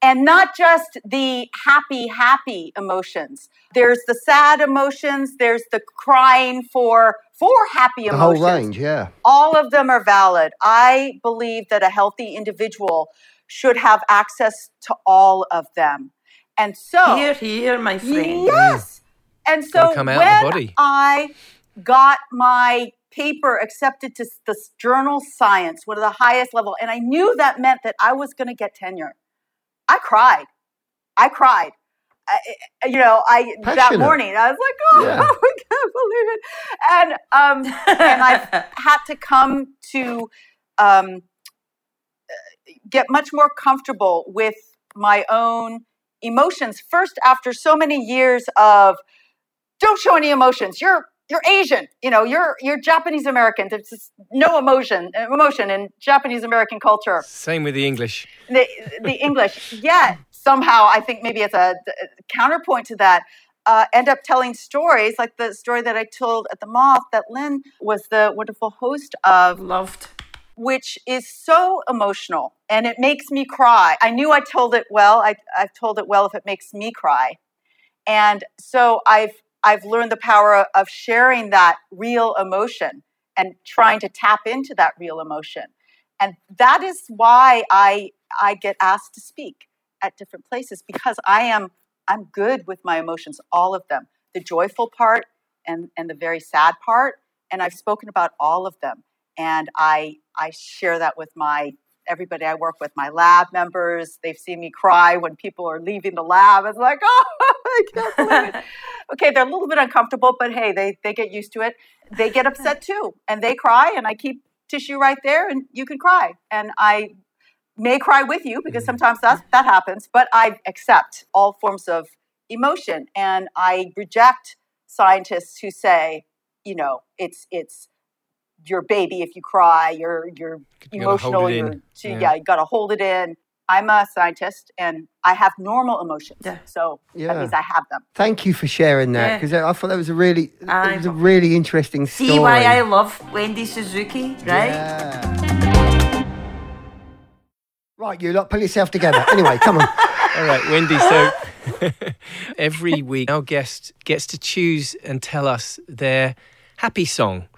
And not just the happy, happy emotions. There's the sad emotions. There's the crying for for happy emotions. The whole range, yeah. All of them are valid. I believe that a healthy individual should have access to all of them. And so... Hear, hear, my friend. Yes. Mm. And so come out when of the body. I got my paper accepted to this journal Science, one of the highest level, and I knew that meant that I was going to get tenure. I cried. I cried. I, you know, I Passionate. That morning I was like, oh, yeah. I can't believe it. And um, and I had to come to um, get much more comfortable with my own emotions. First, after so many years of don't show any emotions, you're you're Asian, you know, you're you're Japanese American. There's just no emotion, emotion in Japanese American culture. Same with the English. The the English, yeah. Somehow, I think maybe as a, a counterpoint to that, uh, end up telling stories like the story that I told at the Moth that Lynn was the wonderful host of. Loved. Which is so emotional, and it makes me cry. I knew I told it well. I, I've told it well if it makes me cry. And so I've I've learned the power of sharing that real emotion and trying to tap into that real emotion. And that is why I I get asked to speak at different places, because I am I'm good with my emotions, all of them, the joyful part and, and the very sad part. And I've spoken about all of them. And I I share that with my everybody I work with, my lab members. They've seen me cry when people are leaving the lab. It's like, oh, I can't believe it. Okay, they're a little bit uncomfortable, but hey, they, they get used to it. They get upset too, and they cry, and I keep tissue right there, and you can cry. And I may cry with you, because sometimes that that happens, but I accept all forms of emotion, and I reject scientists who say, you know, it's it's your baby if you cry, you're you're you emotional, you're too, yeah. yeah, you gotta hold it in. I'm a scientist, and I have normal emotions, yeah. so yeah. that means I have them. Thank you for sharing that, because yeah. I thought that was a really, it was a really interesting story. See why I love Wendy Suzuki, right? Yeah. Right, you lot, pull yourself together. Anyway, come on. All right, Wendy, so every week our guest gets to choose and tell us their happy song.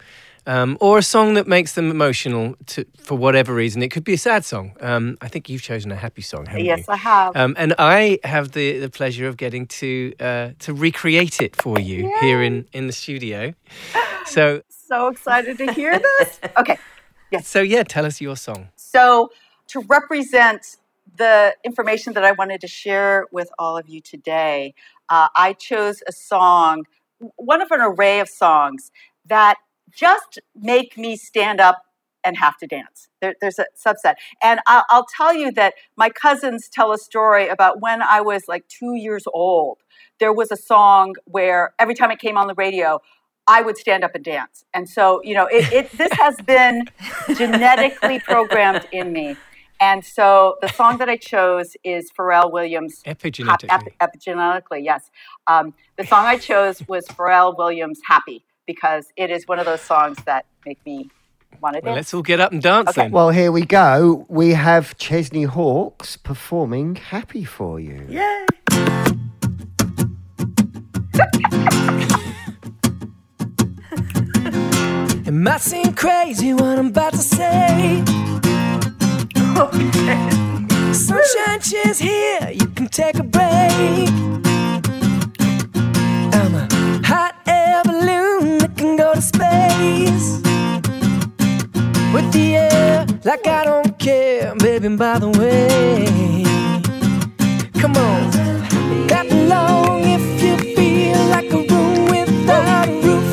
Um, or a song that makes them emotional to, for whatever reason. It could be a sad song. Um, I think you've chosen a happy song, haven't yes, you? Yes, I have. Um, and I have the, the pleasure of getting to uh, to recreate it for you Yay. here in, in the studio. So so excited to hear this. Okay. Yes. So, yeah, tell us your song. So, to represent the information that I wanted to share with all of you today, uh, I chose a song, one of an array of songs that just make me stand up and have to dance. There, there's a subset. And I'll, I'll tell you that my cousins tell a story about when I was like two years old, there was a song where every time it came on the radio, I would stand up and dance. And so, you know, it, it this has been genetically programmed in me. And so the song that I chose is Pharrell Williams. Epigenetically. Ha- ep- epigenetically, yes. Um, the song I chose was Pharrell Williams' Happy, because it is one of those songs that make me want to dance. Well, let's all get up and dance okay. then. Well, here we go. We have Chesney Hawkes performing Happy for you. Yay! It might seem crazy what I'm about to say. Okay. Sunshine cheers here. You can take a break. I'm a hot air balloon that can go to space with the air like I don't care, baby, by the way. Come on. Clap along if you feel like a room without a roof.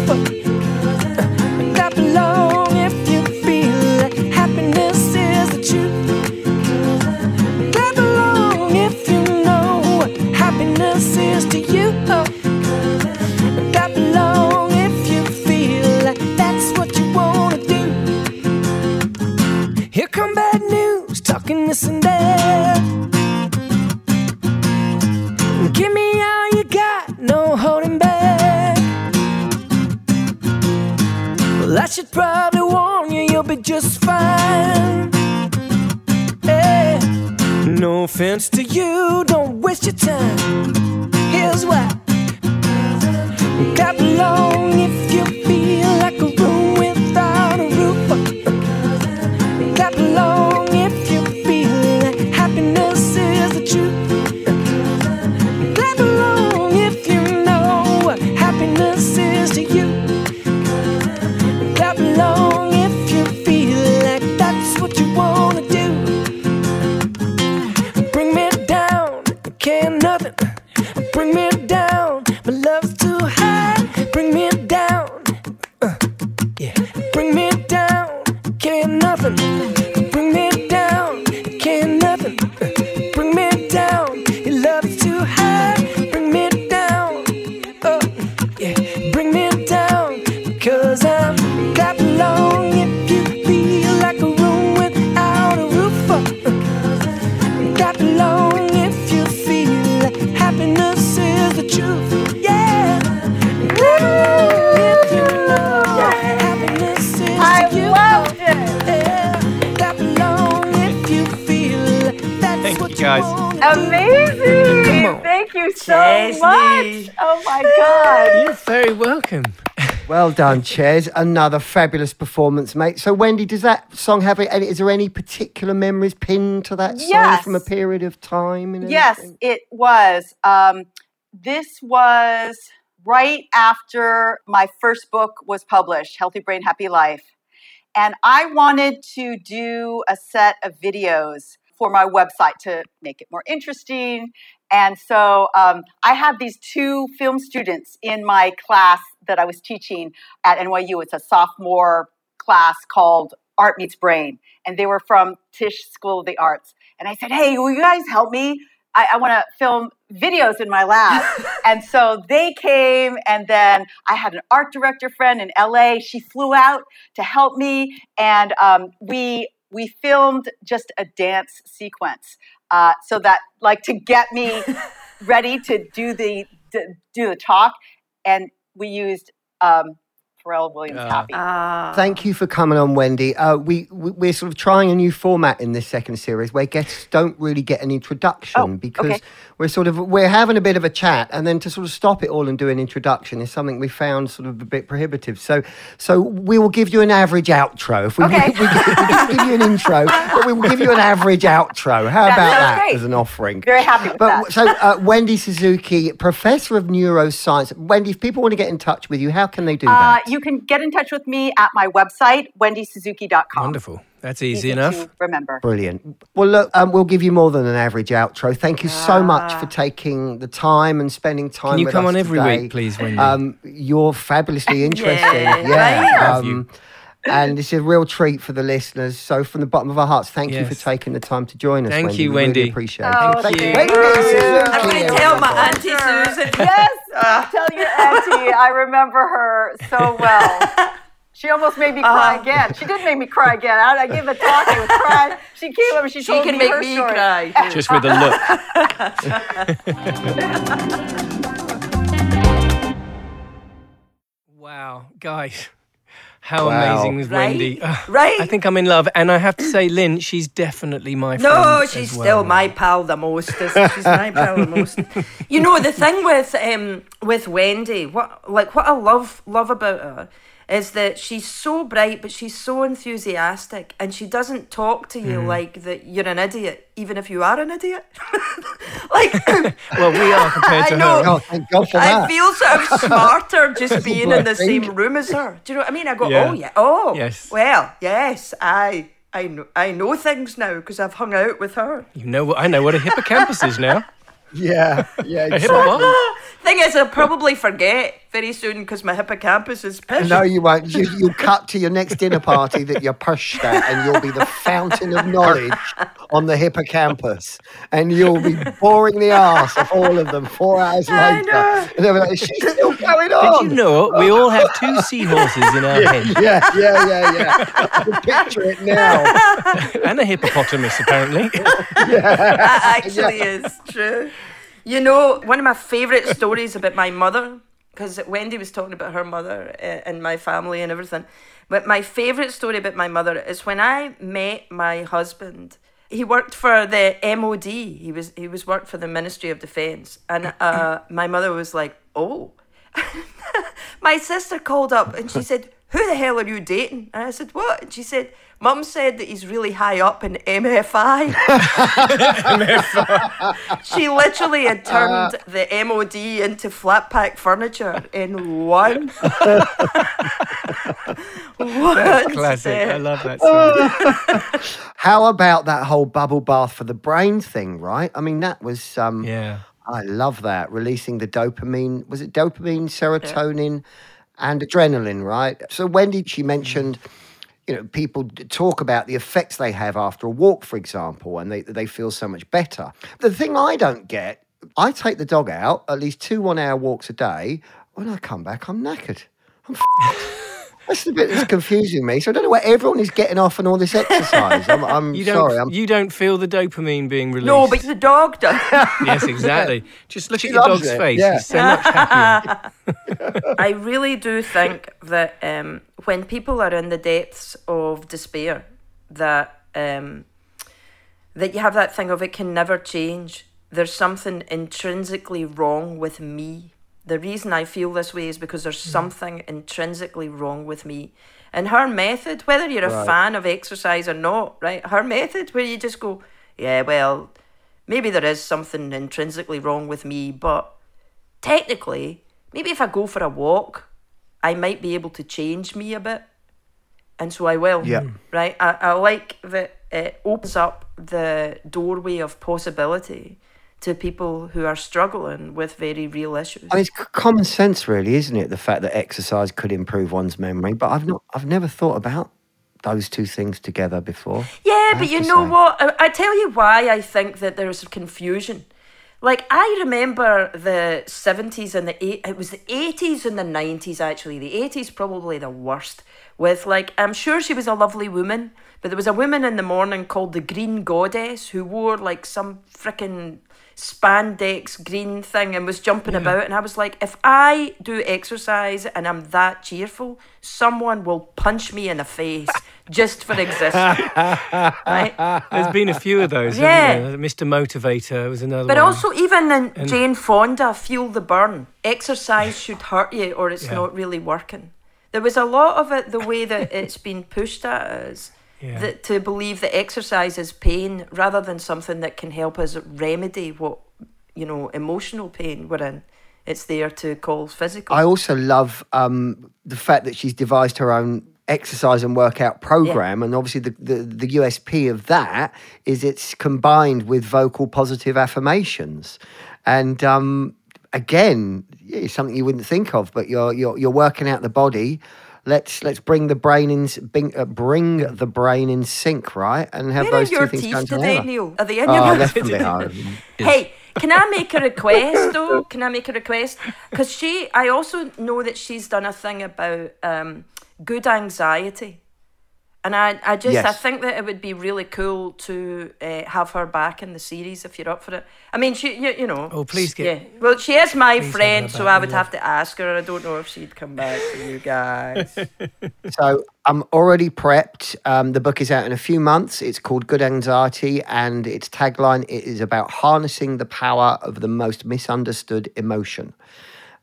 Clap along if you feel like happiness is the truth. Clap along if you know what happiness is to you. This and that. Give me all you got, no holding back. Well, I should probably warn you, you'll be just fine. Hey, no offense to you, don't waste your time. Here's why. Clap along if you feel like a room without a roof. Clap along. Bring me down, Chesney. So much. Oh, my God. You're very welcome. Well done, Ches. Another fabulous performance, mate. So, Wendy, does that song have any, is there any particular memories pinned to that song yes. from a period of time? And yes, anything? It was. Um, this was right after my first book was published, Healthy Brain, Happy Life. And I wanted to do a set of videos for my website to make it more interesting. And so um, I had these two film students in my class that I was teaching at N Y U. It's a sophomore class called Art Meets Brain. And they were from Tisch School of the Arts. And I said, hey, will you guys help me? I, I want to film videos in my lab. And so they came, and then I had an art director friend in L A. She flew out to help me. And um, we we filmed just a dance sequence. Uh, so that, like, to get me ready to do the to, do the talk, and we used um, Pharrell Williams uh. copy. Uh. Thank you for coming on, Wendy. Uh, we, we we're sort of trying a new format in this second series where guests don't really get an introduction oh, because okay. we're sort of we're having a bit of a chat, and then to sort of stop it all and do an introduction is something we found sort of a bit prohibitive. So so we will give you an average outro. If we, okay. we, we, we, we give you an intro, but we will give you an average outro. How that about that great. As an offering? Very happy with but, that. So uh, Wendy Suzuki, Professor of Neuroscience. Wendy, if people want to get in touch with you, how can they do uh, that? You can get in touch with me at my website, wendy suzuki dot com. Wonderful. That's easy, easy enough. To remember. Brilliant. Well, look, um, we'll give you more than an average outro. Thank you yeah. so much for taking the time and spending time with us. Can you come on every today. Week, please, Wendy? Um, you're fabulously interesting. yeah. yeah. Um, and it's a real treat for the listeners. So from the bottom of our hearts, thank yes. you for taking the time to join us, Thank Wendy. you, Wendy. We really appreciate it. Oh, thank, thank you. you. I'm going to tell my Auntie Susan. Yes. Uh, tell your auntie, I remember her so well. She almost made me cry uh, again. She did make me cry again. I, I gave a talk, I was crying. She came up and she, she told me her story. She can make me cry. Just with a look. Wow, guys. How wow. amazing was right? Wendy. Uh, right? I think I'm in love. And I have to say, Lynn, she's definitely my friend. No, she's well, still my pal the most. She's my pal the most. You know, the thing with um, with Wendy, what like what I love love about her is that she's so bright, but she's so enthusiastic, and she doesn't talk to you mm. like that you're an idiot, even if you are an idiot. Like, well, we are compared to I know, her. Oh, thank God for that. I feel sort of smarter just being in the think. same room as her. Do you know what I mean? I go, yeah. oh yeah, oh yes. Well, yes, I, I know, I know things now because I've hung out with her. You know, I know what a hippocampus is now. Yeah, yeah, exactly. Thing is, I'll probably forget very soon because my hippocampus is pissed. No, you won't. You, you'll cut to your next dinner party that you're pushed at, and you'll be the fountain of knowledge on the hippocampus, and you'll be boring the arse of all of them four hours later. I know. And they'll be like, she's still going on. Did you know we all have two seahorses in our yeah, head? Yeah, yeah, yeah, yeah. I can picture it now. And a hippopotamus, apparently. yeah. That actually yeah. is true. You know, one of my favourite stories about my mother, because Wendy was talking about her mother and my family and everything, but my favourite story about my mother is when I met my husband. He worked for the M O D. He was he was worked for the Ministry of Defence, and uh, my mother was like, "Oh." My sister called up and she said, "Who the hell are you dating?" And I said, "What?" And she said, "Mum said that he's really high up in M F I." M F I. She literally had turned uh, the M O D into flat pack furniture in one. That's classic. I love that song. How about that whole bubble bath for the brain thing, right? I mean, that was... Um, yeah. I love that. Releasing the dopamine. Was it dopamine, serotonin, yeah. and adrenaline, right? So Wendy, she mentioned... Mm. You know, people talk about the effects they have after a walk, for example, and they, they feel so much better. The thing I don't get, I take the dog out at least two one-hour walks a day. When I come back, I'm knackered. I'm f***ed. That's the bit that's confusing me. So I don't know where everyone is getting off on all this exercise. I'm, I'm you don't, sorry. I'm... You don't feel the dopamine being released. No, but the dog does. Yes, exactly. Yeah. Just look she at your dog's it. face. Yeah. He's so much happier. I really do think that um, when people are in the depths of despair, that um, that you have that thing of it can never change. there's something intrinsically wrong with me. The reason I feel this way is because there's something intrinsically wrong with me. And her method, whether you're a right. fan of exercise or not, right? Her method where you just go, yeah, well, maybe there is something intrinsically wrong with me, but technically, maybe if I go for a walk, I might be able to change me a bit. And so I will, yeah. right? I, I like that it opens up the doorway of possibility to people who are struggling with very real issues. I mean, it's common sense, really, isn't it? The fact that exercise could improve one's memory, but I've not, I've never thought about those two things together before. Yeah, but you know what? I, I tell you why I think that there is confusion. Like, I remember the seventies and the eight. It was the eighties and the nineties, actually. The eighties probably the worst. With, like, I'm sure she was a lovely woman, but there was a woman in the morning called the Green Goddess who wore, like, some frickin' spandex green thing and was jumping yeah. about, and I was like, if I do exercise and I'm that cheerful, someone will punch me in the face just for existing. Right? There's been a few of those, yeah. Hasn't there? Mister Motivator was another but one. But also, even in and Jane Fonda, Feel the Burn, exercise should hurt you or it's yeah. not really working. There was a lot of it, the way that it's been pushed at us. Yeah. That, to believe that exercise is pain rather than something that can help us remedy what, you know, emotional pain we're in. It's there to cause physical. I also love um, the fact that she's devised her own exercise and workout program, yeah. and obviously the, the, the U S P of that is it's combined with vocal positive affirmations. And um, again, it's something you wouldn't think of, but you're you're you're working out the body. Let's let's bring the brain in bring, uh, bring the brain in sync, right? And have Where those two things come together. Where are your teeth today, Neil? Are they in oh, your mouth? Left them behind. Hey, can I make a request though? Can I make a request? Because she, I also know that she's done a thing about um, good anxiety, and I, I just yes. I think that it would be really cool to uh, have her back in the series if you're up for it. I mean, she, you, you know. Oh, please get. Yeah. Well, she is my friend, so I would have to ask her. I don't know if she'd come back to you guys. So I'm already prepped. Um, the book is out in a few months. It's called Good Anxiety, and its tagline it is about harnessing the power of the most misunderstood emotion,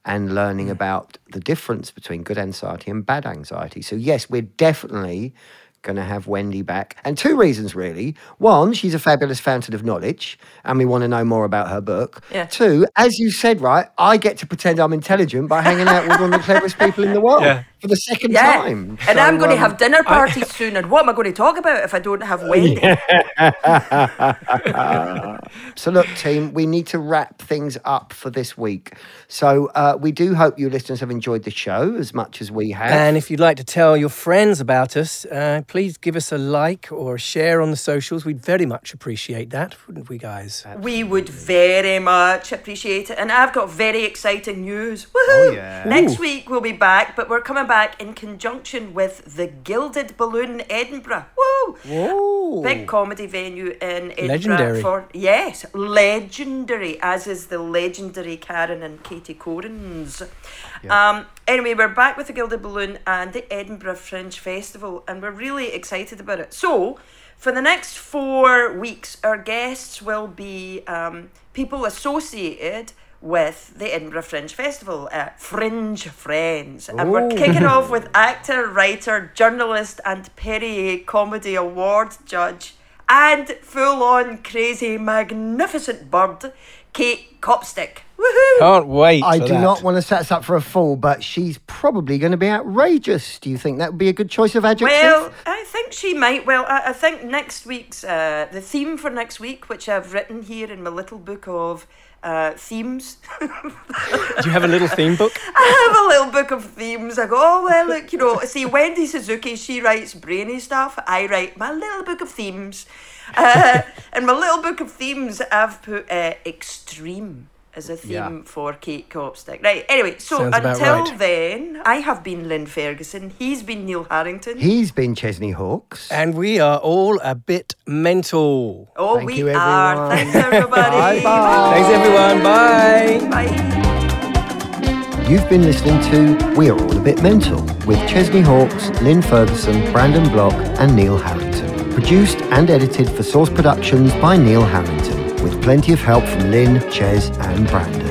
and learning about the difference between good anxiety and bad anxiety. So yes, we're definitely going to have Wendy back. And two reasons, really. One, she's a fabulous fountain of knowledge, and we want to know more about her book. Yeah. Two, as you said, right, I get to pretend I'm intelligent by hanging out with one of the cleverest people in the world yeah. for the second yeah. time. And so, I'm going um, to have dinner parties I, soon, and what am I going to talk about if I don't have Wendy? Yeah. So look, team, we need to wrap things up for this week. So uh, we do hope you listeners have enjoyed the show as much as we have. And if you'd like to tell your friends about us, uh, please give us a like or a share on the socials. We'd very much appreciate that, wouldn't we, guys? Absolutely. We would very much appreciate it. And I've got very exciting news. Woohoo! Oh, yeah. Next Ooh. week we'll be back, but we're coming back in conjunction with the Gilded Balloon Edinburgh. Woo! Whoa. Big comedy venue in Edinburgh. Legendary. For, yes, legendary, as is the legendary Karen and Katie Corins. Yeah. Um, anyway, we're back with the Gilded Balloon and the Edinburgh Fringe Festival, and we're really excited about it. So, for the next four weeks, our guests will be um, people associated with the Edinburgh Fringe Festival, uh, Fringe Friends. And Ooh. we're kicking off with actor, writer, journalist, and Perrier Comedy Award judge and full-on crazy, magnificent bird, Kate Copstick. Woohoo! Can't wait. I do that. not want to set us up for a fool, but she's probably going to be outrageous. Do you think that would be a good choice of adjective? Well, I think she might. Well, I, I think next week's, uh, the theme for next week, which I've written here in my little book of uh, themes. Do you have a little theme book? I have a little book of themes. I go, oh, well, look, you know, see, Wendy Suzuki, she writes brainy stuff. I write my little book of themes. Uh, in my little book of themes, I've put uh, extreme as a theme yeah. for Kate Copstick. Right, anyway, so Sounds until right. then, I have been Lynn Ferguson, he's been Neil Harrington. He's been Chesney Hawkes. And we are all a bit mental. Oh, Thank we you, are. Thanks, everybody. Bye, bye. Thanks, everyone. Bye. Bye. You've been listening to We Are All A Bit Mental with Chesney Hawkes, Lynn Ferguson, Brandon Block and Neil Harrington. Produced and edited for Source Productions by Neil Harrington. with plenty of help from Lynn, Ches and Brad.